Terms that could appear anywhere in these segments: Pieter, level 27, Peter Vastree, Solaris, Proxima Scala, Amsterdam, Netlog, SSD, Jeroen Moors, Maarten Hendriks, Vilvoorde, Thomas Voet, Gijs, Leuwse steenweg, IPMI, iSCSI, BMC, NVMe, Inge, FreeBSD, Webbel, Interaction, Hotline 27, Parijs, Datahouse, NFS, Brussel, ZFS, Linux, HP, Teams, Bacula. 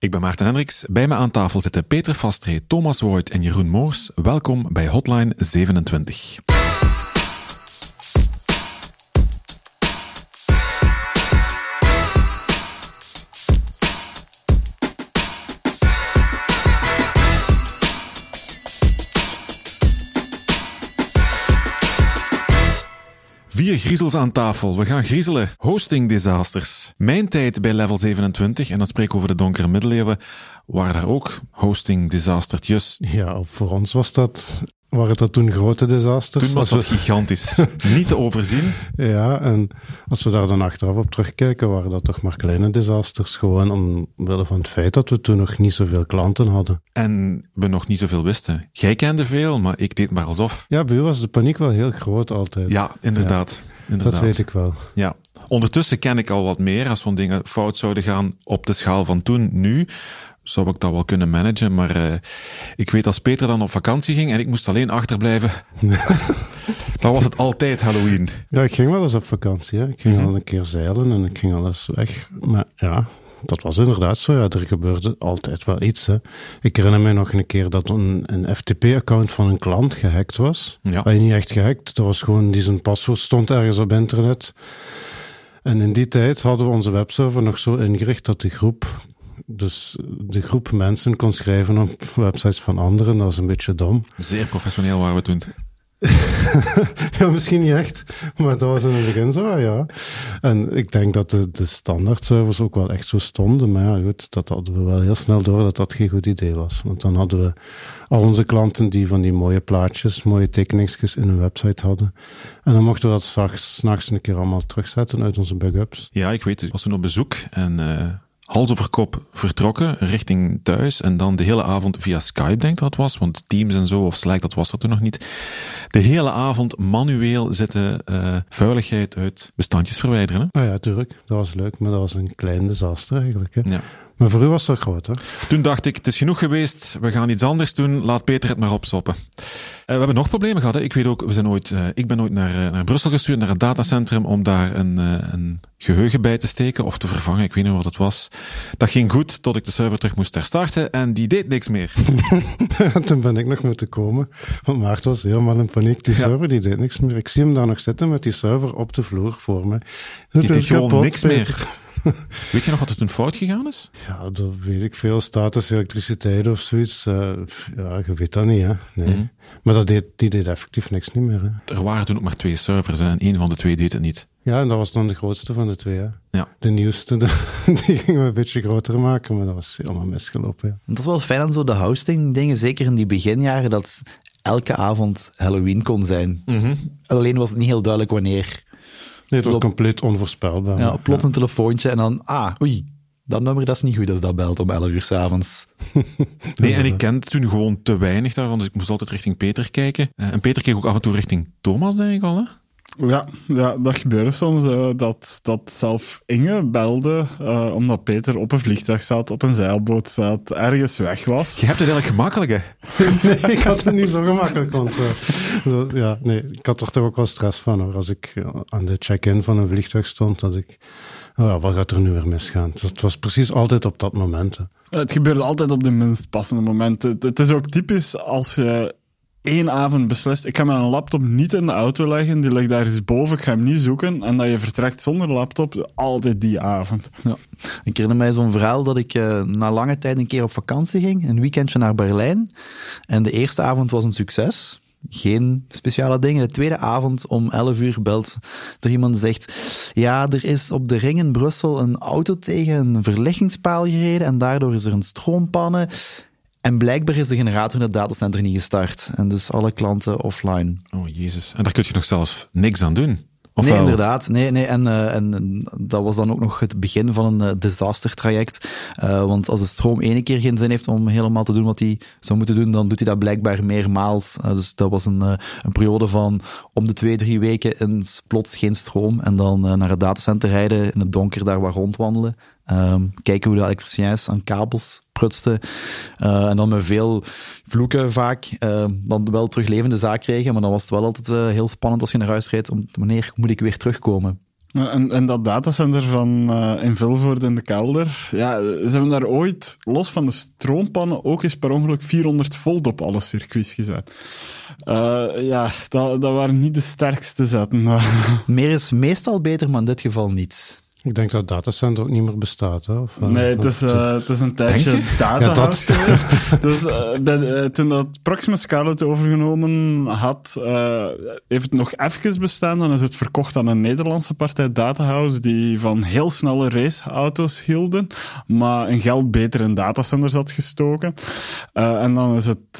Ik ben Maarten Hendriks. Bij me aan tafel zitten Peter Vastree, Thomas Voet en Jeroen Moors. Welkom bij Hotline 27. Vier griezels aan tafel. We gaan griezelen. Hostingdisasters. Mijn tijd bij level 27, en dan spreek ik over de donkere middeleeuwen, waren daar ook hostingdisastertjes. Ja, voor ons was dat... Waren dat toen grote disasters? Toen was dat gigantisch. Niet te overzien. Ja, en als we daar dan achteraf op terugkijken, waren dat toch maar kleine disasters. Gewoon omwille van het feit dat we toen nog niet zoveel klanten hadden. En we nog niet zoveel wisten. Jij kende veel, maar ik deed maar alsof. Ja, bij u was de paniek wel heel groot altijd. Ja, inderdaad. Ja. Dat weet ik wel. Ja. Ondertussen ken ik al wat meer. Als zo'n dingen fout zouden gaan op de schaal van toen, nu... zou ik dat wel kunnen managen, maar ik weet als Peter dan op vakantie ging en ik moest alleen achterblijven, dan was het altijd Halloween. Ja, ik ging wel eens op vakantie. Hè. Ik ging al een keer zeilen en ik ging alles weg. Maar ja, dat was inderdaad zo. Ja, er gebeurde altijd wel iets. Hè. Ik herinner me nog een keer dat een FTP-account van een klant gehackt was. Ja. Hij niet echt gehackt, dat was gewoon die zijn paswoord stond ergens op internet. En in die tijd hadden we onze webserver nog zo ingericht dat de groep mensen kon schrijven op websites van anderen. Dat is een beetje dom. Zeer professioneel waren we toen. Ja, misschien niet echt, maar dat was in het begin zo, ja. En ik denk dat de standaard servers ook wel echt zo stonden, maar ja, goed, dat hadden we wel heel snel door dat dat geen goed idee was. Want dan hadden we al onze klanten die van die mooie plaatjes, mooie tekeningsjes in hun website hadden. En dan mochten we dat s'nachts een keer allemaal terugzetten uit onze backups. Ja, ik weet, ik was toen op bezoek en... Hals over kop vertrokken, richting thuis, en dan de hele avond via Skype, denk ik dat was, want Teams en zo, of Slack, dat was er toen nog niet. De hele avond manueel zitten vuiligheid uit bestandjes verwijderen. Hè? Oh ja, tuurlijk. Dat was leuk, maar dat was een klein disaster eigenlijk. Hè? Ja. Maar voor u was dat groot, hè? Toen dacht ik, het is genoeg geweest, we gaan iets anders doen, laat Peter het maar opstoppen. We hebben nog problemen gehad, hè? Ik weet ook, ik ben ooit naar Brussel gestuurd, naar het datacentrum, om daar een geheugen bij te steken of te vervangen, ik weet niet wat het was. Dat ging goed, tot ik de server terug moest herstarten en die deed niks meer. Toen ben ik nog moeten komen, want Maarten was helemaal in paniek. Die server die deed niks meer. Ik zie hem daar nog zitten met die server op de vloer voor me. Die deed gewoon kapot, niks meer. Weet je nog wat er toen fout gegaan is? Ja, dat weet ik veel. Status, elektriciteit of zoiets. Ja, je weet dat niet, hè? Nee. Mm-hmm. Maar die deed effectief niks niet meer. Hè? Er waren toen ook maar 2 servers en één van de 2 deed het niet. Ja, en dat was dan de grootste van de 2. Hè? Ja. De nieuwste, die gingen we een beetje groter maken, maar dat was helemaal misgelopen. Ja. Dat is wel fijn aan zo de hosting dingen, zeker in die beginjaren, dat elke avond Halloween kon zijn. Mm-hmm. Alleen was het niet heel duidelijk wanneer... Nee, het was compleet onvoorspelbaar. Ja, plot een telefoontje en dan, dat nummer, dat is niet goed als dat belt om 11 uur 's avonds. Nee, en ik kende toen gewoon te weinig daarvan, dus ik moest altijd richting Peter kijken. En Peter keek ook af en toe richting Thomas, denk ik al, hè? Ja, dat gebeurde soms. Dat zelf Inge belde, omdat Peter op een vliegtuig zat, op een zeilboot zat, ergens weg was. Je hebt het eigenlijk gemakkelijk, hè? Nee, ik had het niet zo gemakkelijk. Want, ik had er toch ook wel stress van, hoor. Als ik aan de check-in van een vliegtuig stond, dat ik... wat gaat er nu weer misgaan? Dus het was precies altijd op dat moment. Hè. Het gebeurde altijd op de minst passende momenten. Het is ook typisch als je... Eén avond beslist, ik ga mijn laptop niet in de auto leggen, die ligt daar eens boven, ik ga hem niet zoeken, en dat je vertrekt zonder laptop, altijd die avond. Ja. Ik herinner mij zo'n verhaal dat ik na lange tijd een keer op vakantie ging, een weekendje naar Berlijn, en de eerste avond was een succes, geen speciale dingen. De tweede avond om 11 uur belt er iemand die zegt, ja, er is op de ring in Brussel een auto tegen een verlichtingspaal gereden, en daardoor is er een stroompanne. En blijkbaar is de generator in het datacenter niet gestart. En dus alle klanten offline. Oh, jezus. En daar kun je nog zelfs niks aan doen? Nee, wel? Inderdaad. Nee. En dat was dan ook nog het begin van een disastertraject. Want als de stroom ene keer geen zin heeft om helemaal te doen wat hij zou moeten doen, dan doet hij dat blijkbaar meermaals. Dus dat was een periode van om de 2-3 weken plots geen stroom. En dan naar het datacenter rijden, in het donker daar wat rondwandelen. Kijken hoe de elektriciens aan kabels prutsten. En dan met veel vloeken vaak. Dan wel teruglevende zaak kregen. Maar dan was het wel altijd heel spannend als je naar huis reed. Wanneer moet ik weer terugkomen? En dat datacenter van in Vilvoorde in de kelder, ja, ze hebben daar ooit, los van de stroompannen, ook eens per ongeluk 400 volt op alle circuits gezet. Dat waren niet de sterkste zetten. Meer is meestal beter, maar in dit geval niet. Ik denk dat datacenter ook niet meer bestaat. Hè? Of, nee, het is een tijdje Datahouse. Ja, dat... Dus toen dat Proxima Scala het overgenomen had, heeft het nog even bestaan. Dan is het verkocht aan een Nederlandse partij, Datahouse, die van heel snelle raceauto's hielden, maar een geld beter in datacenters had gestoken. En dan is het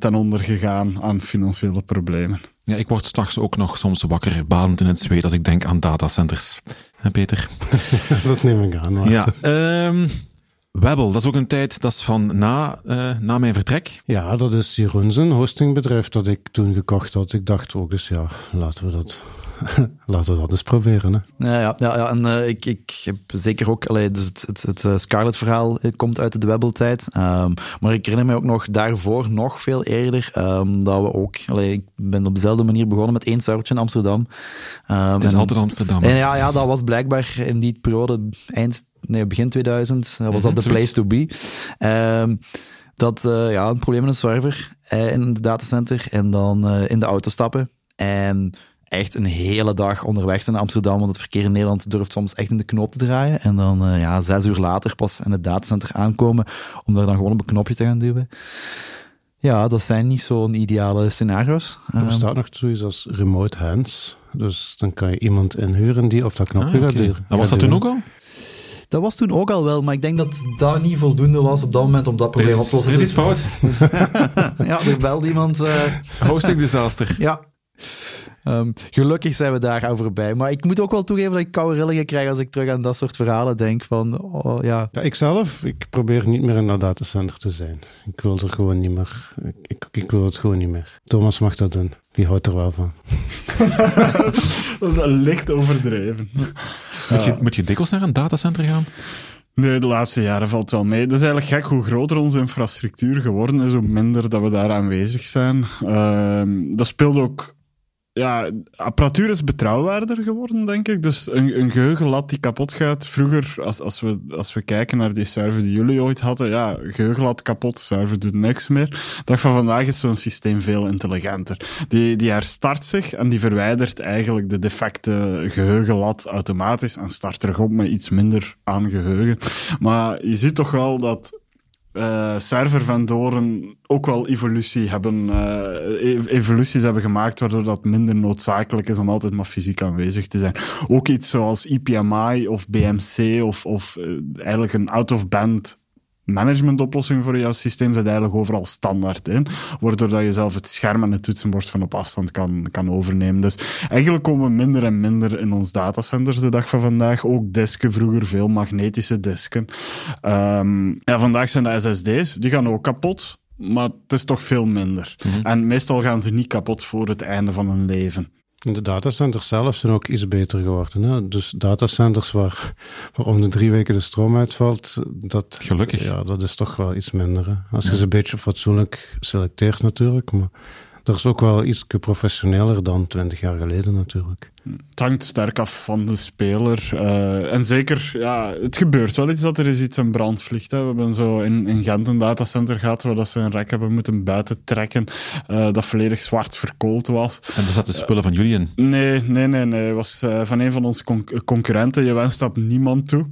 ten onder gegaan aan financiële problemen. Ja, ik word straks ook nog soms wakker, badend in het zweet, als ik denk aan datacenters. Peter? Dat neem ik aan. Ja, Webbel, dat is ook een tijd, dat is van na mijn vertrek. Ja, dat is Jeroen zijn hostingbedrijf dat ik toen gekocht had. Ik dacht ook eens, ja, laten we dat eens proberen. Hè. Ja, en ik heb zeker ook... Dus het Scarlet-verhaal komt uit de Webbel-tijd. Maar ik herinner me ook nog daarvoor, nog veel eerder, dat we ook... ik ben op dezelfde manier begonnen met één servertje in Amsterdam. Het is altijd Amsterdam. Ja, dat was blijkbaar in die periode begin 2000. Was dat de place to be. Een probleem in een server, in het datacenter, en dan in de auto stappen. En... echt een hele dag onderweg zijn in Amsterdam, want het verkeer in Nederland durft soms echt in de knoop te draaien. En dan 6 uur later pas in het datacenter aankomen, om daar dan gewoon op een knopje te gaan duwen. Ja, dat zijn niet zo'n ideale scenario's. Er bestaat nog zoiets als remote hands. Dus dan kan je iemand inhuren die op dat knopje gaat duwen. Was dat toen ook al? Dat was toen ook al wel, maar ik denk dat dat niet voldoende was op dat moment om dat probleem op te lossen. Dit is fout. Ja, er belde iemand. Hosting disaster. Ja. Gelukkig zijn we daar aan voorbij. Maar ik moet ook wel toegeven dat ik koude rillingen krijg als ik terug aan dat soort verhalen denk. Ja, ik probeer niet meer in dat datacenter te zijn. Ik wil er gewoon niet meer. Ik wil het gewoon niet meer. Thomas mag dat doen. Die houdt er wel van. Dat is licht overdreven. Moet je dikwijls naar een datacenter gaan? Nee, de laatste jaren valt wel mee. Het is eigenlijk gek hoe groter onze infrastructuur geworden is, hoe minder dat we daar aanwezig zijn. Dat speelt ook... Ja, apparatuur is betrouwbaarder geworden, denk ik. Dus een geheugenlad die kapot gaat... Vroeger, als we kijken naar die server die jullie ooit hadden... Ja, geheugenlad kapot, server doet niks meer. De dag van vandaag is zo'n systeem veel intelligenter. Die herstart zich en die verwijdert eigenlijk de defecte geheugenlad automatisch... en start terug op met iets minder aan geheugen. Maar je ziet toch wel dat... servervendoren ook wel evoluties hebben gemaakt, waardoor dat minder noodzakelijk is om altijd maar fysiek aanwezig te zijn. Ook iets zoals IPMI of BMC of eigenlijk een out-of-band managementoplossing voor jouw systeem zit eigenlijk overal standaard in, waardoor dat je zelf het scherm en het toetsenbord van op afstand kan overnemen. Dus eigenlijk komen we minder en minder in ons datacenters de dag van vandaag. Ook disken, vroeger veel magnetische disken. Vandaag zijn de SSD's, die gaan ook kapot, maar het is toch veel minder. Mm-hmm. En meestal gaan ze niet kapot voor het einde van hun leven. De datacenters zelf zijn ook iets beter geworden. Hè? Dus datacenters waar om de 3 weken de stroom uitvalt... Gelukkig. Ja, dat is toch wel iets minder. Hè? Als je ze een beetje fatsoenlijk selecteert natuurlijk. Maar dat is ook wel iets professioneler dan 20 jaar geleden natuurlijk. Het hangt sterk af van de speler. En zeker, ja, het gebeurt wel iets dat er is iets in brand vliegt. Hè. We hebben zo in Gent een datacenter gehad waar dat ze een rek hebben moeten buiten trekken dat volledig zwart verkoold was. En daar zaten spullen van jullie in? Nee. Het was van een van onze concurrenten. Je wenst dat niemand toe.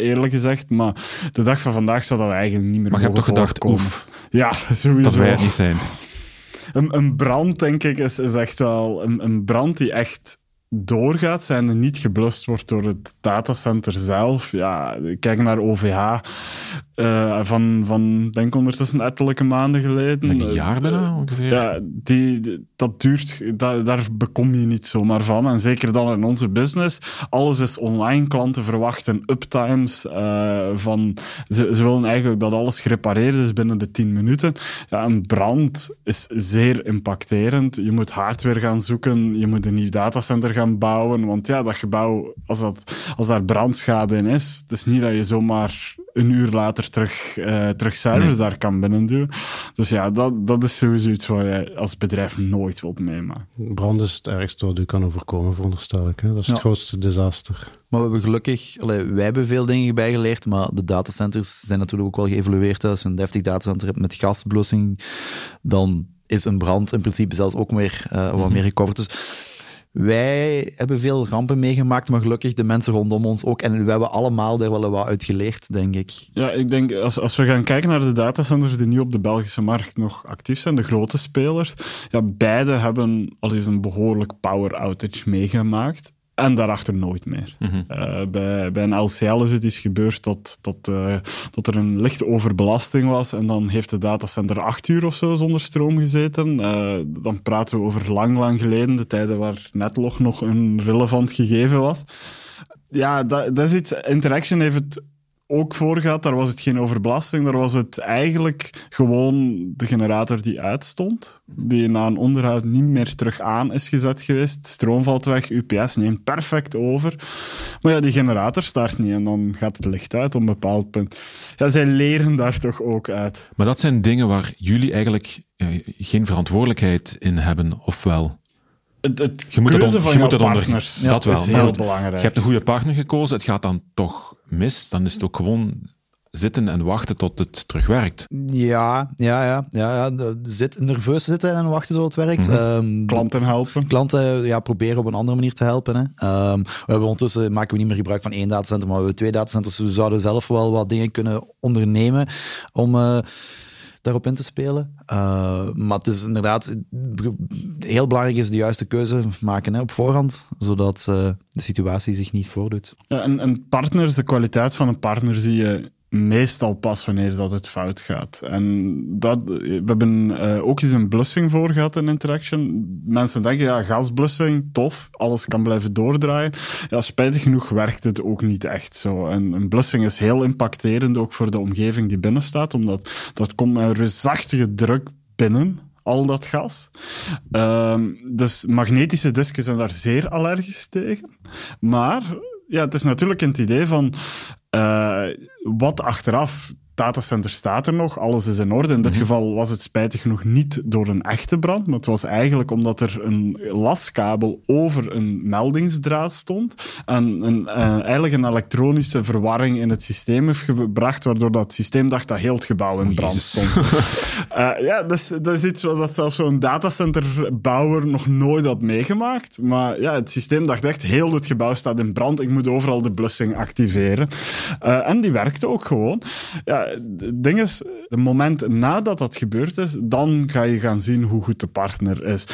Eerlijk gezegd, maar de dag van vandaag zou dat eigenlijk niet meer mogen voorkomen. Maar je hebt toch gedacht, ja, sowieso. Dat wij het niet zijn. Een brand, denk ik, is echt wel... Een brand die echt... doorgaat, zijn er niet geblust wordt door het datacenter zelf. Ja, kijk naar OVH van denk ondertussen ettelijke maanden geleden. Een jaar bijna ongeveer. Ja, dat duurt, daar bekom je niet zomaar van. En zeker dan in onze business. Alles is online, klanten verwachten uptimes van... Ze willen eigenlijk dat alles gerepareerd is binnen de 10 minuten. Ja, een brand is zeer impacterend. Je moet hardware gaan zoeken, je moet een nieuw datacenter gaan bouwen, want ja, dat gebouw, als daar brandschade in is, het is niet dat je zomaar een uur later terug servers daar kan binnen doen. Dus ja, dat is sowieso iets wat je als bedrijf nooit wilt meemaken. Brand is het ergste wat u kan overkomen, veronderstel ik. Hè? Dat is het grootste desaster. Maar we hebben gelukkig... wij hebben veel dingen bijgeleerd, maar de datacenters zijn natuurlijk ook wel geëvolueerd. Als je een deftig datacenter hebt met gasblossing, dan is een brand in principe zelfs ook weer wat meer gecoverd. Dus wij hebben veel rampen meegemaakt, maar gelukkig de mensen rondom ons ook. En we hebben allemaal daar wel wat uit geleerd, denk ik. Ja, ik denk, als we gaan kijken naar de datacenters die nu op de Belgische markt nog actief zijn, de grote spelers, ja, beide hebben al eens een behoorlijk power outage meegemaakt. En daarachter nooit meer. Bij een LCL is het iets gebeurd dat er een lichte overbelasting was. En dan heeft de datacenter 8 uur of zo zonder stroom gezeten. Dan praten we over lang geleden, de tijden waar Netlog nog een relevant gegeven was. Ja, dat is iets... Interaction heeft het ook voor gehad. Daar was het geen overbelasting. Daar was het eigenlijk gewoon de generator die uitstond, die na een onderhoud niet meer terug aan is gezet geweest. Stroom valt weg, UPS neemt perfect over. Maar ja, die generator start niet en dan gaat het licht uit op een bepaald punt. Ja, zij leren daar toch ook uit. Maar dat zijn dingen waar jullie eigenlijk geen verantwoordelijkheid in hebben, of wel? Je moet het partners. Dat wel. Is heel belangrijk. Je hebt een goede partner gekozen, het gaat dan toch mis, dan is het ook gewoon zitten en wachten tot het terugwerkt. Ja. Nerveus zitten en wachten tot het werkt. Klanten helpen. Klanten proberen op een andere manier te helpen. Hè. Ondertussen maken we niet meer gebruik van 1 datacenter, maar we hebben 2 datacenters. Dus we zouden zelf wel wat dingen kunnen ondernemen om... daarop in te spelen. Maar het is inderdaad... Heel belangrijk is de juiste keuze maken op voorhand, zodat de situatie zich niet voordoet. Ja, en partners, de kwaliteit van een partner zie je meestal pas wanneer dat het fout gaat. En we hebben ook eens een blussing voor gehad in Interaction. Mensen denken, ja, gasblussing, tof, alles kan blijven doordraaien. Ja, spijtig genoeg werkt het ook niet echt zo. En een blussing is heel impacterend, ook voor de omgeving die binnen staat, omdat dat komt met een reusachtige druk binnen, al dat gas. Dus magnetische disken zijn daar zeer allergisch tegen. Maar ja, het is natuurlijk het idee van... wat achteraf, datacenter staat er nog, alles is in orde. In dit geval was het spijtig genoeg niet door een echte brand, maar het was eigenlijk omdat er een laskabel over een meldingsdraad stond en eigenlijk een elektronische verwarring in het systeem heeft gebracht, waardoor dat systeem dacht dat heel het gebouw in brand stond. Dat is iets wat zelfs zo'n datacenterbouwer nog nooit had meegemaakt, maar ja, het systeem dacht echt, heel het gebouw staat in brand, ik moet overal de blussing activeren. En die werkte ook gewoon. Ja, het ding is, het moment nadat dat gebeurd is, dan ga je gaan zien hoe goed de partner is.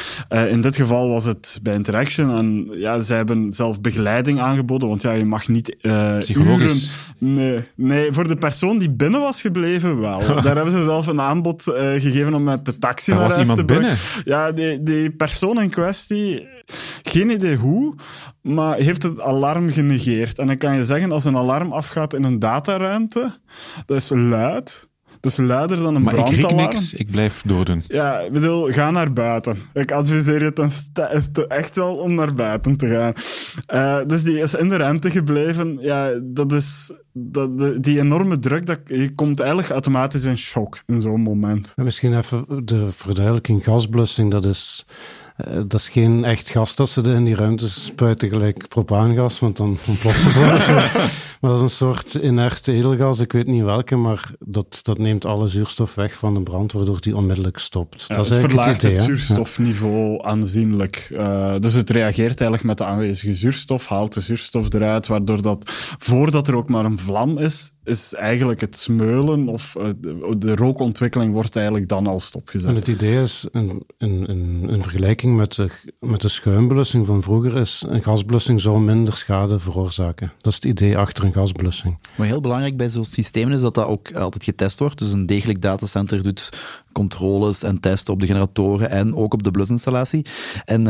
In dit geval was het bij Interaction en ja, zij hebben zelf begeleiding aangeboden, want ja, je mag niet psychologisch. Uren... Nee, voor de persoon die binnen was gebleven wel. Daar hebben ze zelf een aanbod gegeven om met de taxi naar huis te brengen. Ja, die persoon in kwestie, geen idee hoe, maar heeft het alarm genegeerd. En ik kan je zeggen, als een alarm afgaat in een dataruimte, dat is luid. Dat is luider dan een brandalarm. Maar ik riek niks, ik blijf doordoen. Ja, ik bedoel, ga naar buiten. Ik adviseer je echt wel om naar buiten te gaan. Dus die is in de ruimte gebleven. Ja, dat is... die enorme druk, je komt eigenlijk automatisch in shock in zo'n moment. Ja, misschien even de verduidelijking. Gasblussing, dat is geen echt gas dat ze in die ruimte spuiten, gelijk propaangas, want dan ontploft het wel. Maar dat is een soort inert edelgas, ik weet niet welke, maar dat neemt alle zuurstof weg van de brand, waardoor die onmiddellijk stopt. Ja, dat verlaagt het idee, het zuurstofniveau aanzienlijk. Dus het reageert eigenlijk met de aanwezige zuurstof, haalt de zuurstof eruit, waardoor dat, voordat er ook maar een vlam is eigenlijk het smeulen of de rookontwikkeling wordt eigenlijk dan al stopgezet. En het idee is, in vergelijking met de schuimblussing van vroeger, is een gasblussing zou minder schade veroorzaken. Dat is het idee achter een gasblussing. Maar heel belangrijk bij zo'n systeem is dat ook altijd getest wordt. Dus een degelijk datacenter doet controles en testen op de generatoren en ook op de blusinstallatie. En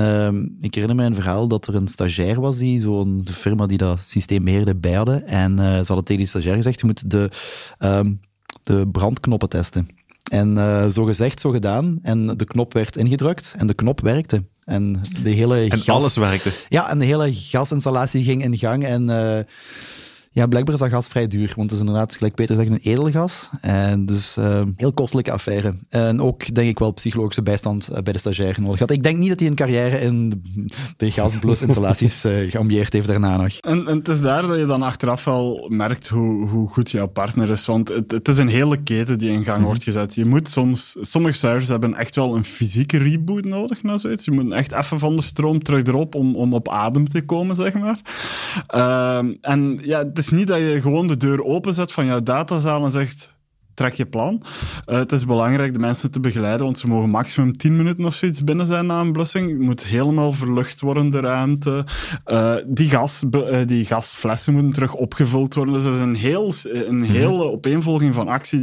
ik herinner mij een verhaal dat er een stagiair was, de firma die dat systeem beheerde, bij hadden. En ze hadden tegen die stagiair gezegd, je moet de brandknoppen testen. En zo gezegd, zo gedaan. En de knop werd ingedrukt en de knop werkte. En alles werkte. Ja, en de hele gasinstallatie ging in gang en... Ja, blijkbaar is dat gas vrij duur, want het is inderdaad, gelijk Peter zegt, een edelgas. En dus heel kostelijke affaire. En ook, denk ik wel, psychologische bijstand bij de stagiair nodig had. Ik denk niet dat hij een carrière in de gasblusinstallaties geambieerd heeft daarna nog. En het is daar dat je dan achteraf wel merkt hoe goed jouw partner is, want het is een hele keten die in gang wordt gezet. Je moet sommige servers hebben echt wel een fysieke reboot nodig, nou zoiets. Je moet echt even van de stroom terug erop om op adem te komen, zeg maar. En ja, het is niet dat je gewoon de deur openzet van jouw datazaal en zegt, trek je plan. Het is belangrijk de mensen te begeleiden, want ze mogen maximum 10 minuten of zoiets binnen zijn na een blussing. Het moet helemaal verlucht worden, de ruimte. Die gasflessen moeten terug opgevuld worden. Dus dat is een hele opeenvolging van acties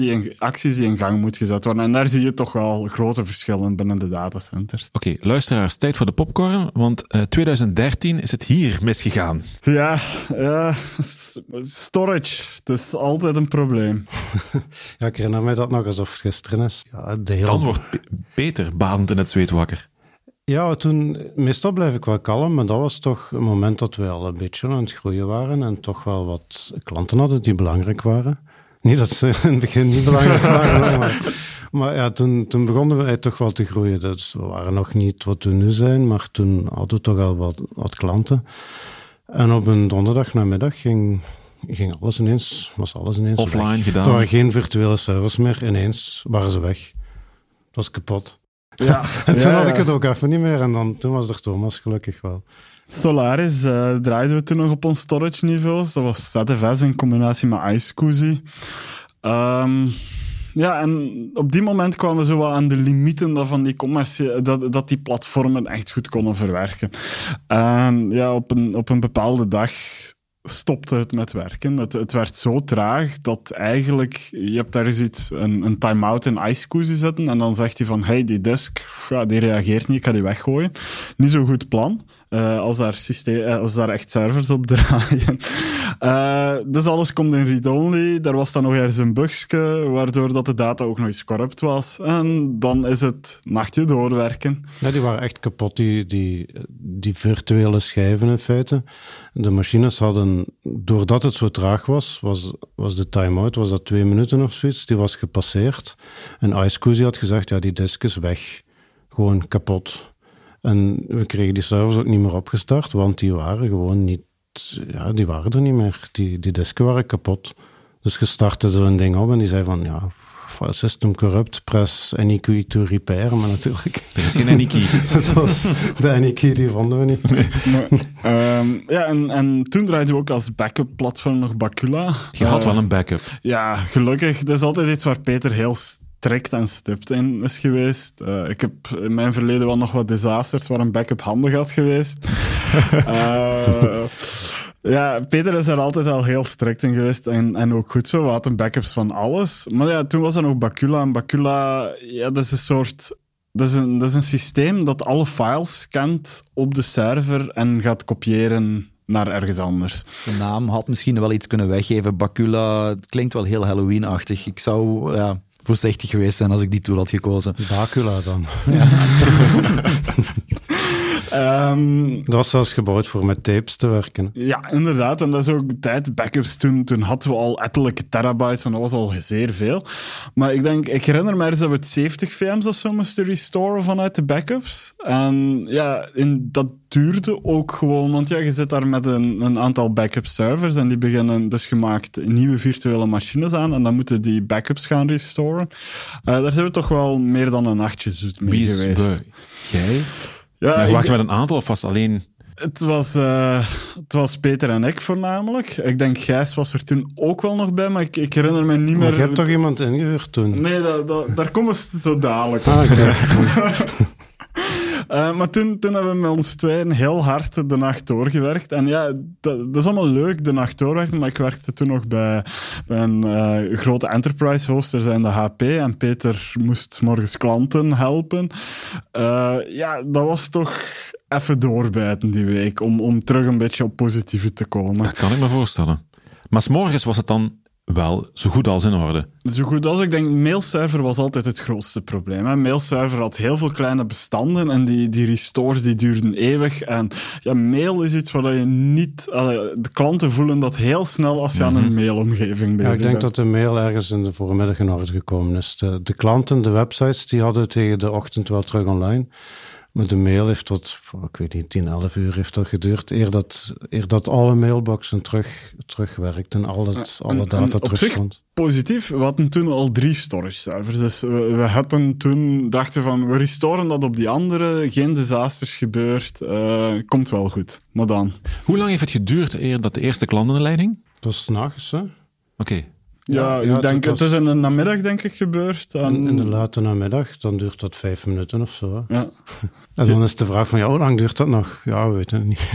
die in gang moet gezet worden. En daar zie je toch wel grote verschillen binnen de datacenters. Oké, luisteraars, tijd voor de popcorn, want 2013 is het hier misgegaan. Ja, storage. Het is altijd een probleem. Ja, ik herinner mij dat nog alsof het gisteren is. Ja, dan wordt Peter badend in het zweet wakker. Ja, toen, meestal blijf ik wel kalm, maar dat was toch een moment dat we al een beetje aan het groeien waren en toch wel wat klanten hadden die belangrijk waren. Niet dat ze in het begin niet belangrijk waren, maar ja, toen begonnen wij toch wel te groeien. Dus we waren nog niet wat we nu zijn, maar toen hadden we toch al wat klanten. En op een donderdagnamiddag was alles ineens offline weg. Gedaan. Er waren geen virtuele servers meer. Ineens waren ze weg. Het was kapot. Ja. En toen had ik het ook even niet meer. En toen was er Thomas gelukkig wel. Solaris draaiden we toen nog op ons storage niveaus. Dat was ZFS in combinatie met iSCSI. Ja, en op die moment kwamen we zo wel aan de limieten van die commercie, dat die platformen echt goed konden verwerken. Ja, op een bepaalde dag stopte het met werken. Het werd zo traag dat eigenlijk je hebt daar zoiets een time-out in iSCSI zetten en dan zegt hij van hey, die disk, die reageert niet, ik ga die weggooien. Niet zo'n goed plan. Als daar echt servers op draaien. Dus alles komt in read-only. Daar was dan nog ergens een bugje, waardoor dat de data ook nog eens corrupt was. En dan is het nachtje doorwerken. Ja, die waren echt kapot, die virtuele schijven in feite. De machines hadden, doordat het zo traag was de time-out, was dat 2 minuten of zoiets, die was gepasseerd. En iSCSI had gezegd, ja, die disk is weg. Gewoon kapot. En we kregen die servers ook niet meer opgestart, want die waren gewoon niet... Ja, die waren er niet meer. Die disken waren kapot. Dus je startte zo'n ding op en die zei van... ja, system corrupt, press any key to repair, maar natuurlijk... Er is geen any key. Dat was de any key, die vonden we niet. Maar, ja, en toen draaiden we ook als backup platform nog Bacula. Je had wel een backup. Ja, gelukkig. Dat is altijd iets waar Peter heel... strikt en stipt in is geweest. Ik heb in mijn verleden wel nog wat disasters waar een backup handig had geweest. Ja, Peter is daar altijd wel heel strikt in geweest en ook goed zo. We hadden backups van alles. Maar ja, toen was er nog Bacula. En Bacula, ja, dat is een soort... Dat is een systeem dat alle files scant op de server en gaat kopiëren naar ergens anders. De naam had misschien wel iets kunnen weggeven. Bacula, het klinkt wel heel Halloween-achtig. Ik zou... ja, voorzichtig geweest zijn als ik die tool had gekozen. Bacula dan. Ja. Dat was zelfs gebouwd voor met tapes te werken. Ja, inderdaad. En dat is ook de tijd. Backups toen hadden we al ettelijke terabytes en dat was al zeer veel. Maar ik herinner me eens dat we het 70 VM's of zo moesten restoren vanuit de backups. En ja, dat duurde ook gewoon, want ja, je zit daar met een aantal backup servers en die beginnen dus gemaakt nieuwe virtuele machines aan en dan moeten die backups gaan restoren. Daar zijn we toch wel meer dan een nachtje zoet mee geweest. Jij? Ja, maar wacht je met een aantal of was alleen... Het was Peter en ik voornamelijk. Ik denk Gijs was er toen ook wel nog bij, maar ik herinner me niet meer... Maar je hebt toch iemand ingehuurd toen? Nee, daar komen ze zo dadelijk op. Ah, okay. Maar toen hebben we met ons tweeën heel hard de nacht doorgewerkt. En ja, dat is allemaal leuk, de nacht doorwerken. Maar ik werkte toen nog bij een grote enterprise hoster in de HP. En Peter moest morgens klanten helpen. Ja, dat was toch even doorbijten die week. Om terug een beetje op positieve te komen. Dat kan ik me voorstellen. Maar 's morgens was het dan... wel zo goed als in orde. Zo goed als, ik denk, mailserver was altijd het grootste probleem. Hè. Mailserver had heel veel kleine bestanden en die restores die duurden eeuwig. En ja, mail is iets waar je niet... de klanten voelen dat heel snel als je aan een mailomgeving bezig bent. Ja, ik denk dat de mail ergens in de voormiddag in orde gekomen is. De klanten, de websites, die hadden tegen de ochtend wel terug online. Maar de mail heeft tot, ik weet niet, 10, 11 uur heeft dat geduurd, eer dat alle mailboxen terugwerkt en alle data terugstond. Positief, we hadden toen al 3 storage servers. Dus we hadden toen, dachten van, we restoren dat op die andere, geen disasters gebeurt, komt wel goed. Maar dan. Hoe lang heeft het geduurd eer dat de eerste klant in de leiding? Het was 's nachts, hè. Oké. Ja, ik denk, het is in de namiddag, denk ik, gebeurd. In de late namiddag, dan duurt dat 5 minuten of zo. Ja. En dan is de vraag van, ja, hoe lang duurt dat nog? Ja, we weten het niet.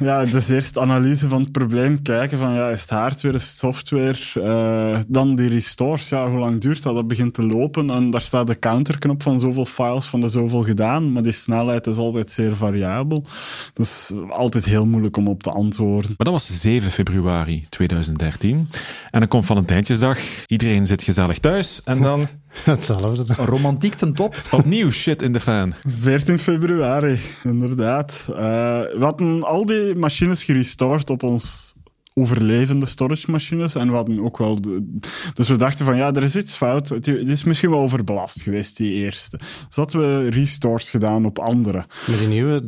Ja, dus eerst analyse van het probleem, kijken van, ja, is het hardware, is het software? Dan die restores, ja, hoe lang duurt dat? Dat begint te lopen en daar staat de counterknop van zoveel files, van de zoveel gedaan, maar die snelheid is altijd zeer variabel. Dus altijd heel moeilijk om op te antwoorden. Maar dat was 7 februari 2013. En dan komt van een iedereen zit gezellig thuis en dan... Hetzelfde. Romantiek ten top. Opnieuw shit in de fan. 14 februari, inderdaad. We hadden al die machines gerestored op ons overlevende storage machines en we hadden ook wel... Dus we dachten van, ja, er is iets fout. Het is misschien wel overbelast geweest, die eerste. Dus hadden we restores gedaan op andere. Maar die nieuwe,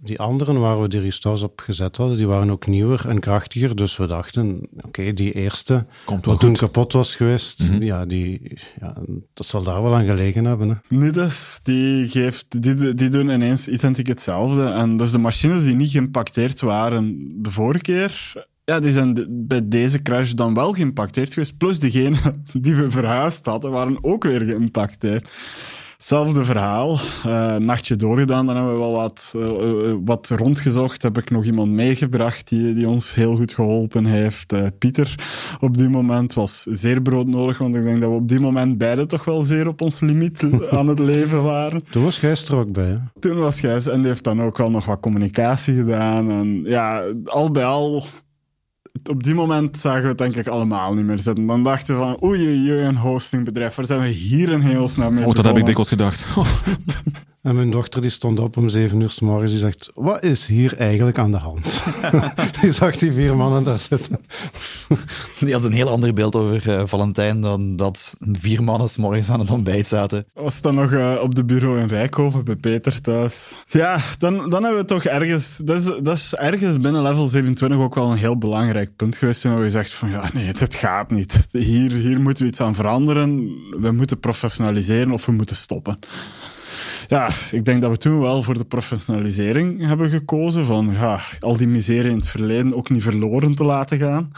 die anderen waar we die restores op gezet hadden, die waren ook nieuwer en krachtiger. Dus we dachten, oké, die eerste, wat toen kapot was geweest, dat zal daar wel aan gelegen hebben. Hè. Nidus, die doen ineens identiek hetzelfde. En dus de machines die niet geïmpacteerd waren de vorige keer... Ja, die zijn bij deze crash dan wel geïmpacteerd geweest. Plus degene die we verhuisd hadden, waren ook weer geïmpacteerd. Hetzelfde verhaal. Nachtje doorgedaan, dan hebben we wel wat rondgezocht. Heb ik nog iemand meegebracht die ons heel goed geholpen heeft. Pieter op die moment was zeer broodnodig, want ik denk dat we op die moment beide toch wel zeer op ons limiet aan het leven waren. Toen was Gijs er ook bij, hè? Toen was Gijs en die heeft dan ook wel nog wat communicatie gedaan. En ja, al bij al... Op die moment zagen we het denk ik allemaal niet meer zitten. Dan dachten we van, oei, een hostingbedrijf, waar zijn we hier een heel snel mee begonnen? Dat heb ik dikwijls gedacht. En mijn dochter die stond op om 7 uur 's morgens, die zegt, wat is hier eigenlijk aan de hand? Die zag die 4 mannen daar zitten. Die had een heel ander beeld over Valentijn dan dat 4 mannen 's morgens aan het ontbijt zaten. Was dan nog op de bureau in Rijkoven bij Peter thuis. Ja, dan hebben we toch ergens, dat is ergens binnen level 27 ook wel een heel belangrijk punt geweest. Waar we zegt van, ja nee, dit gaat niet. Hier moeten we iets aan veranderen. We moeten professionaliseren of we moeten stoppen. Ja, ik denk dat we toen wel voor de professionalisering hebben gekozen. Van ja, al die miserie in het verleden ook niet verloren te laten gaan.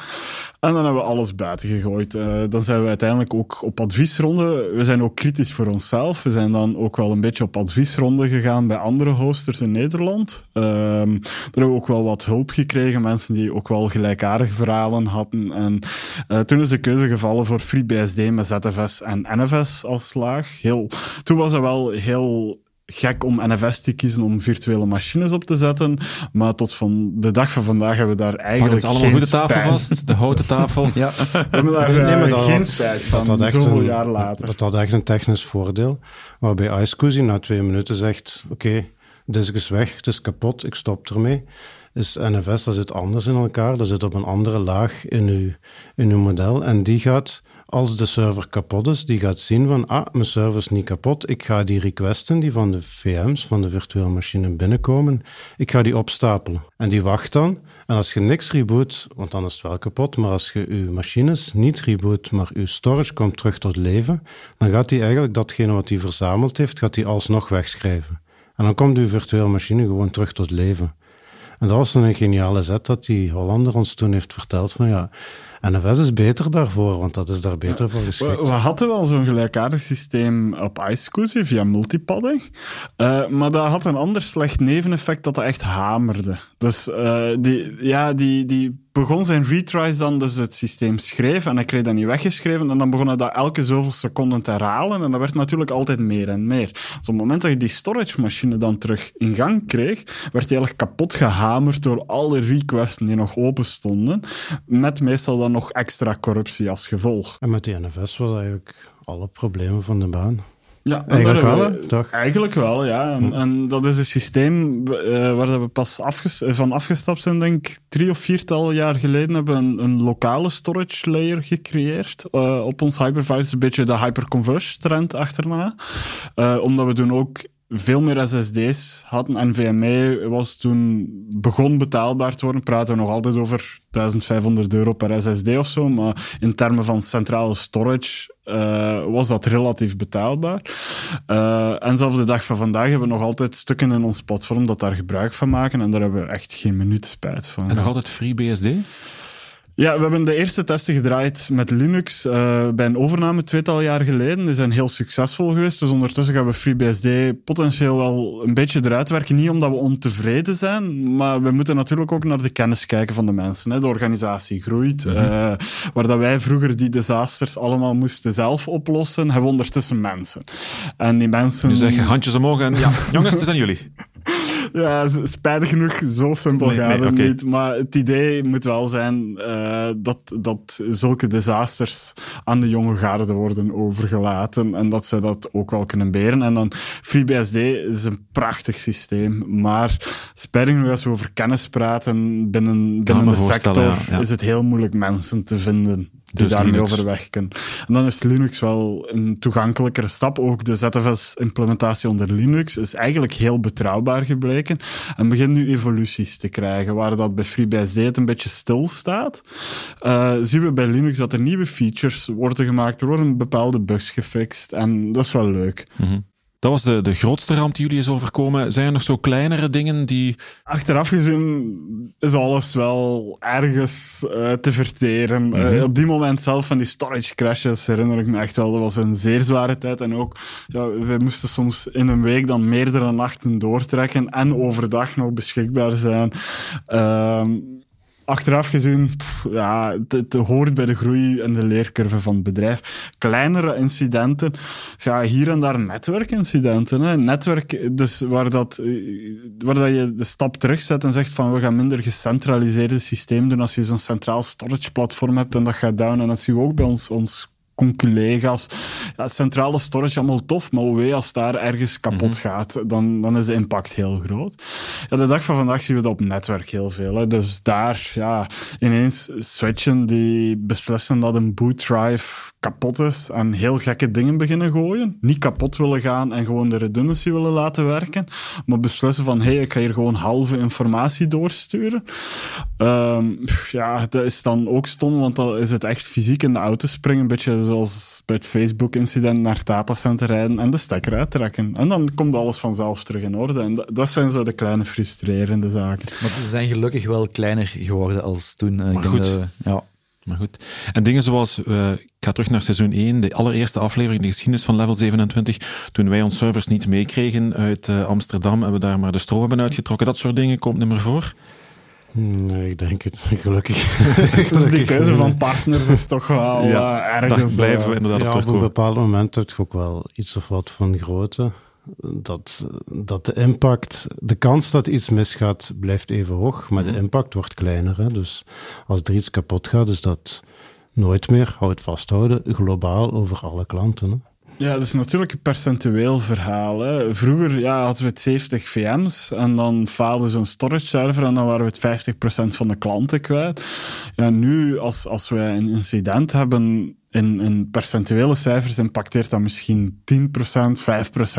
En dan hebben we alles buiten gegooid. Dan zijn we uiteindelijk ook op adviesronde. We zijn ook kritisch voor onszelf. We zijn dan ook wel een beetje op adviesronde gegaan bij andere hosters in Nederland. Daar hebben we ook wel wat hulp gekregen. Mensen die ook wel gelijkaardige verhalen hadden. En toen is de keuze gevallen voor FreeBSD met ZFS en NFS als slaag. Toen was er wel heel... gek om NFS te kiezen om virtuele machines op te zetten, maar tot van de dag van vandaag hebben we daar eigenlijk geen spijt. Pak het allemaal goed de tafel vast, de houten tafel. Ja. We hebben daar geen spijt van, zoveel jaar later. Dat had echt een technisch voordeel, waarbij iSCSI na 2 minuten zegt, oké, dit is weg, het is kapot, ik stop ermee. Is NFS, dat zit anders in elkaar, dat zit op een andere laag in uw model en die gaat... Als de server kapot is, die gaat zien van, mijn server is niet kapot. Ik ga die requesten die van de VM's, van de virtuele machine binnenkomen, ik ga die opstapelen. En die wacht dan. En als je niks reboot, want dan is het wel kapot, maar als je je machines niet reboot, maar je storage komt terug tot leven, dan gaat die eigenlijk datgene wat die verzameld heeft, gaat die alsnog wegschrijven. En dan komt je virtuele machine gewoon terug tot leven. En dat was dan een geniale zet dat die Hollander ons toen heeft verteld van ja, NFS is beter daarvoor, want dat is daar beter voor geschikt. We hadden wel zo'n gelijkaardig systeem op iSCSI via multipadding, maar dat had een ander slecht neveneffect dat echt hamerde. Dus die begon zijn retries dan, dus het systeem schreef en hij kreeg dat niet weggeschreven en dan begon hij dat elke zoveel seconden te herhalen en dat werd natuurlijk altijd meer en meer. Dus op het moment dat je die storage machine dan terug in gang kreeg, werd hij eigenlijk kapot gehamerd door alle requests die nog open stonden, met meestal dan dan nog extra corruptie als gevolg. En met die NFS was eigenlijk alle problemen van de baan. Ja, eigenlijk wel, ja. En dat is een systeem waar we pas van afgestapt zijn, denk ik, 3 of 4 jaar geleden hebben een lokale storage layer gecreëerd op ons hypervisor. Een beetje de hyperconverge trend achterna. Omdat we toen ook veel meer SSD's hadden. En NVMe was toen begon betaalbaar te worden. Praten we nog altijd over €1.500 per SSD of zo. Maar in termen van centrale storage was dat relatief betaalbaar. En zelfs de dag van vandaag hebben we nog altijd stukken in ons platform dat daar gebruik van maken. En daar hebben we echt geen minuut spijt van. En nog altijd FreeBSD? Ja, we hebben de eerste testen gedraaid met Linux bij een overname 2 jaar geleden. Die zijn heel succesvol geweest. Dus ondertussen gaan we FreeBSD potentieel wel een beetje eruit werken. Niet omdat we ontevreden zijn, maar we moeten natuurlijk ook naar de kennis kijken van de mensen. Hè. De organisatie groeit. Mm-hmm. Waar dat wij vroeger die disasters allemaal moesten zelf oplossen, hebben we ondertussen mensen. En die mensen... Nu zeg je handjes omhoog en ja, jongens, het zijn jullie. Ja, spijtig genoeg, zo simpel gaat het niet. Maar het idee moet wel zijn dat zulke disasters aan de jonge garde worden overgelaten en dat ze dat ook wel kunnen beren. En dan, FreeBSD is een prachtig systeem, maar spijtig genoeg, als we over kennis praten binnen de sector, is het heel moeilijk mensen te vinden die dus daarmee overweg kunnen. En dan is Linux wel een toegankelijkere stap. Ook de ZFS-implementatie onder Linux is eigenlijk heel betrouwbaar gebleken en begint nu evoluties te krijgen. Waar dat bij FreeBSD het een beetje stilstaat, zien we bij Linux dat er nieuwe features worden gemaakt, er worden bepaalde bugs gefixt en dat is wel leuk. Mm-hmm. Dat was de grootste ramp die jullie is overkomen. Zijn er nog zo kleinere dingen die... Achteraf gezien is alles wel ergens te verteren. Mm-hmm. Op die moment zelf van die storage crashes herinner ik me echt wel. Dat was een zeer zware tijd. En ook, ja, we moesten soms in een week dan meerdere nachten doortrekken en overdag nog beschikbaar zijn. Achteraf gezien, het hoort bij de groei en de leercurve van het bedrijf. Kleinere incidenten, hier en daar netwerkincidenten. Hè. Netwerk, dus waar dat je de stap terugzet en zegt van we gaan minder gecentraliseerde systeem doen als je zo'n centraal storage platform hebt en dat gaat down. En dat zien we ook bij ons collega's. Ja, centrale storage allemaal tof, maar wee als daar ergens kapot gaat, dan is de impact heel groot. Ja, de dag van vandaag zien we dat op netwerk heel veel. Hè. Dus daar, ineens switchen die beslissen dat een boot drive kapot is en heel gekke dingen beginnen gooien. Niet kapot willen gaan en gewoon de redundancy willen laten werken, maar beslissen van, ik ga hier gewoon halve informatie doorsturen. Dat is dan ook stom, want dan is het echt fysiek in de auto springen, een beetje zoals bij het Facebook-incident naar het datacenter rijden en de stekker uittrekken. En dan komt alles vanzelf terug in orde. En dat zijn zo de kleine frustrerende zaken. Maar ze zijn gelukkig wel kleiner geworden als toen. Maar goed. En dingen zoals, ik ga terug naar seizoen 1, de allereerste aflevering, de geschiedenis van level 27, toen wij ons servers niet meekregen uit Amsterdam en we daar maar de stro hebben uitgetrokken. Dat soort dingen komt niet meer voor. Nee, ik denk het. Gelukkig. Dus die keuze van partners is toch wel ergens... Dat blijven we inderdaad op terugkomen. Op een bepaald moment heb je ook wel iets of wat van grootte. Dat de impact... De kans dat iets misgaat blijft even hoog, maar de impact wordt kleiner. Hè? Dus als er iets kapot gaat, is dat nooit meer, vasthouden, globaal over alle klanten. Hè? Ja, dat is natuurlijk een percentueel verhaal. Hè. Vroeger hadden we het 70 VM's en dan faalde zo'n storage server en dan waren we het 50% van de klanten kwijt. Ja, nu, als wij een incident hebben... In percentuele cijfers impacteert dat misschien 10%, 5%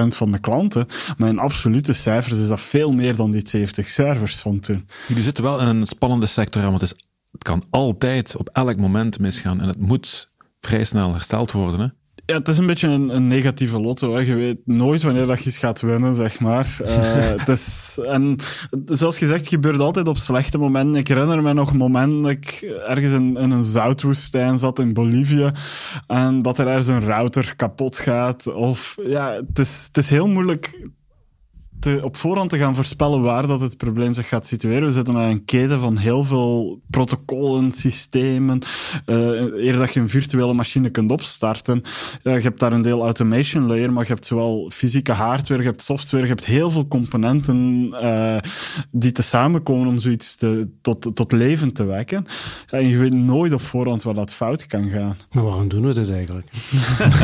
van de klanten. Maar in absolute cijfers is dat veel meer dan die 70 servers van toen. Jullie zitten wel in een spannende sector, want het kan altijd op elk moment misgaan. En het moet vrij snel hersteld worden, hè? Ja, het is een beetje een negatieve lotto. Hè. Je weet nooit wanneer dat je iets gaat winnen, zeg maar. En zoals gezegd, gebeurt altijd op slechte momenten. Ik herinner me nog een moment dat ik ergens in een zoutwoestijn zat in Bolivia en dat er ergens een router kapot gaat. Of, het is heel moeilijk... op voorhand te gaan voorspellen waar dat het probleem zich gaat situeren. We zitten met een keten van heel veel protocollen, systemen. Eer dat je een virtuele machine kunt opstarten. Je hebt daar een deel automation layer, maar je hebt zowel fysieke hardware, je hebt software, je hebt heel veel componenten die te samenkomen om zoiets tot leven te wekken. En je weet nooit op voorhand waar dat fout kan gaan. Maar waarom doen we dit eigenlijk?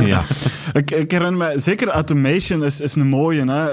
Ja. Ik herinner me, zeker automation is een mooie, hè.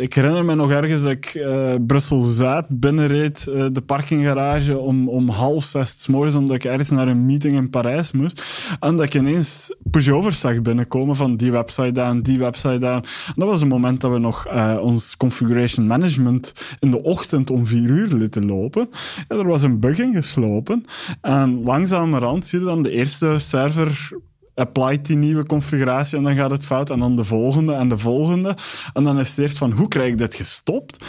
Ik herinner me nog ergens dat ik Brussel-Zuid binnenreed, de parkinggarage, om 5:30 's morgens, omdat ik ergens naar een meeting in Parijs moest. En dat ik ineens pushovers zag binnenkomen van die website aan, die website aan. En dat was een moment dat we nog ons configuration management in de ochtend om 4:00 lieten lopen. En er was een bug in geslopen. En langzamerhand zie je dan de eerste server... Applied die nieuwe configuratie en dan gaat het fout. En dan de volgende en de volgende. En dan is het eerst van, hoe krijg ik dit gestopt?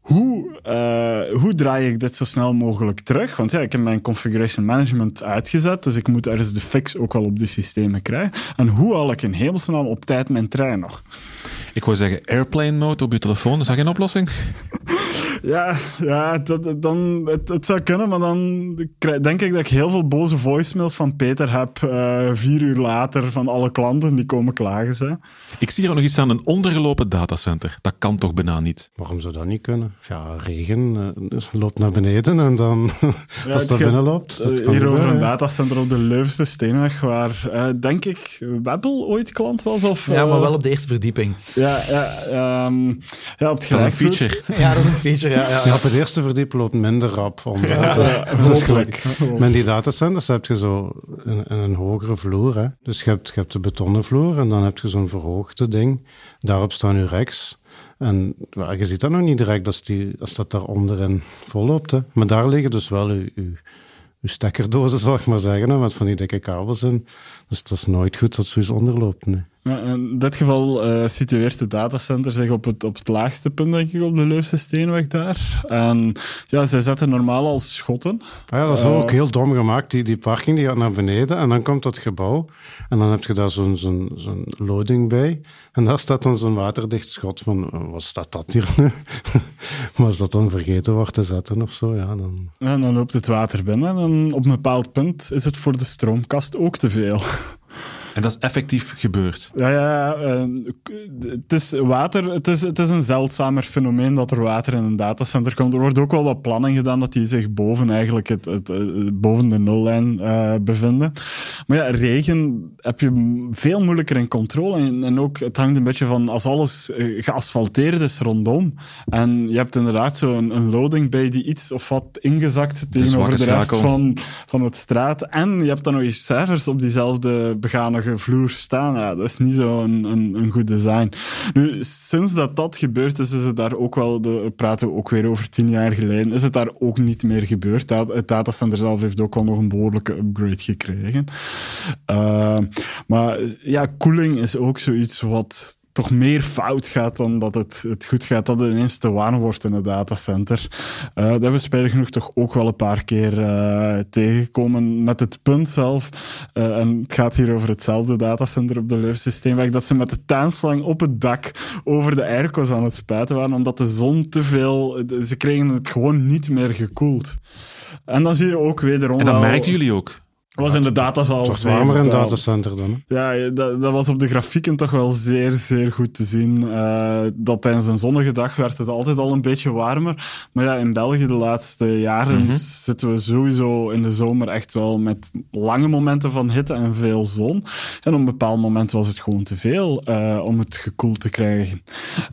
Hoe draai ik dit zo snel mogelijk terug? Want ja, ik heb mijn configuration management uitgezet, dus ik moet ergens de fix ook wel op die systemen krijgen. En hoe haal ik in hemelsnaam op tijd mijn trein nog? Ik wou zeggen, airplane mode op je telefoon, is dat geen oplossing? Ja, het zou kunnen, maar dan denk ik dat ik heel veel boze voicemails van Peter heb 4:00 later van alle klanten die komen klagen. Hè. Ik zie hier ook nog iets staan, een ondergelopen datacenter. Dat kan toch bijna niet? Waarom zou dat niet kunnen? Ja, regen loopt naar beneden en dan, ja, als dat binnen loopt... Hier over een datacenter op de Leuwse steenweg, waar, denk ik, Webbel ooit klant was? Of, ja, maar wel op de eerste verdieping. Ja, op het gelijk. Dat is een feature. Ja, dat is een feature, ja. Op het eerste verdiep loopt minder rap. Met die datacenters heb je zo een hogere vloer. Hè. Dus je hebt de betonnen vloer en dan heb je zo'n verhoogde ding. Daarop staan je racks. En ja, je ziet dat nog niet direct als dat daar onderin vol loopt. Hè. Maar daar liggen dus wel je stekkerdozen, zal ik maar zeggen, hè, met van die dikke kabels in. Dus dat is nooit goed dat zoiets onderloopt, nee. Ja, in dit geval situeert de datacenter zich op het laagste punt, denk ik, op de Leuwse steenweg daar. En ja, zij zetten normaal al schotten. Ah ja, dat is ook heel dom gemaakt. Die parking die gaat naar beneden en dan komt dat gebouw. En dan heb je daar zo'n loading bij. En daar staat dan zo'n waterdicht schot van, wat staat dat hier nu? Maar als dat dan vergeten wordt te zetten of zo, ja, dan... Ja, dan loopt het water binnen en op een bepaald punt is het voor de stroomkast ook te veel. En dat is effectief gebeurd? Ja. Het is een zeldzamer fenomeen dat er water in een datacenter komt. Er wordt ook wel wat planning gedaan dat die zich boven, eigenlijk boven de nullijn bevinden. Maar ja, regen heb je veel moeilijker in controle. En ook, het hangt een beetje van als alles geasfalteerd is rondom. En je hebt inderdaad zo'n loading bay die iets of wat ingezakt tegenover de rest van het straat. En je hebt dan nog eens cijfers op diezelfde begane vloer staan. Ja, dat is niet zo'n een goed design. Nu, sinds dat gebeurd is, het daar ook wel, praten we ook weer over 10 jaar geleden, is het daar ook niet meer gebeurd. Het datacenter zelf heeft ook wel nog een behoorlijke upgrade gekregen. Maar ja, koeling is ook zoiets wat toch meer fout gaat dan dat het goed gaat, dat het ineens te warm wordt in het datacenter. Dat hebben we spijtig genoeg toch ook wel een paar keer tegengekomen met het punt zelf. En het gaat hier over hetzelfde datacenter op de Leuwse steenweg, dat ze met de tuinslang op het dak over de airco's aan het spuiten waren, omdat de zon te veel... Ze kregen het gewoon niet meer gekoeld. En dan zie je ook wederom... En dat merkten jullie ook? Was inderdaad al het was warmer in het datacenter dan. Hè? Ja, dat was op de grafieken toch wel zeer, zeer goed te zien. Dat tijdens een zonnige dag werd het altijd al een beetje warmer. Maar ja, in België de laatste jaren zitten we sowieso in de zomer echt wel met lange momenten van hitte en veel zon. En op een bepaald moment was het gewoon te veel om het gekoeld te krijgen.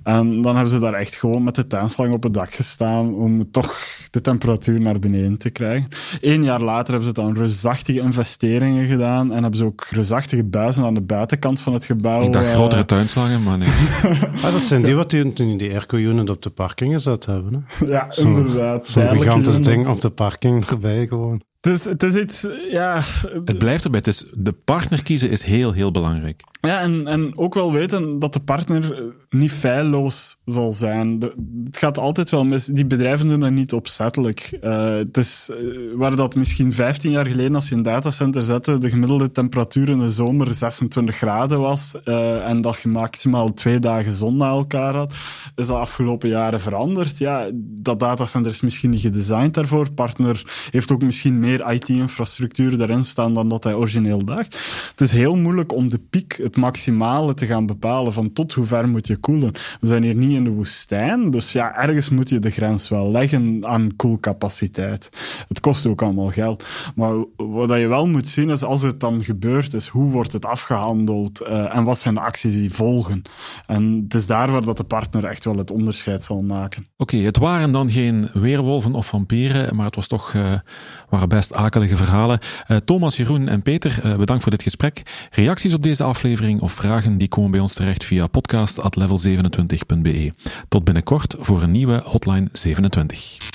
En dan hebben ze daar echt gewoon met de tuinslang op het dak gestaan om toch de temperatuur naar beneden te krijgen. 1 jaar later hebben ze dan reusachtige investeringen gedaan en hebben ze ook reusachtige buizen aan de buitenkant van het gebouw. Ik dacht grotere tuinslangen, maar nee. Dat zijn die wat die airco-unit op de parking gezet hebben. Hè? Ja, inderdaad. Zo'n gigantisch ding op de parking erbij gewoon. Het is iets, ja... Het blijft erbij. De partner kiezen is heel, heel belangrijk. Ja, en ook wel weten dat de partner niet feilloos zal zijn. Het gaat altijd wel mis. Die bedrijven doen dat niet opzettelijk. Het is waar dat misschien 15 jaar geleden, als je een datacenter zette, de gemiddelde temperatuur in de zomer 26 graden was en dat je maximaal 2 dagen zon na elkaar had, is dat afgelopen jaren veranderd. Ja, dat datacenter is misschien niet gedesigned daarvoor. Partner heeft ook misschien meer IT-infrastructuur daarin staan dan dat hij origineel dacht. Het is heel moeilijk om de piek, het maximale te gaan bepalen van tot hoe ver moet je koelen. We zijn hier niet in de woestijn, dus ja, ergens moet je de grens wel leggen aan koelcapaciteit. Het kost ook allemaal geld. Maar wat je wel moet zien is, als het dan gebeurd is, hoe wordt het afgehandeld en wat zijn de acties die volgen? En het is daar waar dat de partner echt wel het onderscheid zal maken. Oké, het waren dan geen weerwolven of vampieren, maar het was toch, waren best akelige verhalen. Thomas, Jeroen en Peter, bedankt voor dit gesprek. Reacties op deze aflevering of vragen die komen bij ons terecht via podcast@level27.be. Tot binnenkort voor een nieuwe Hotline 27.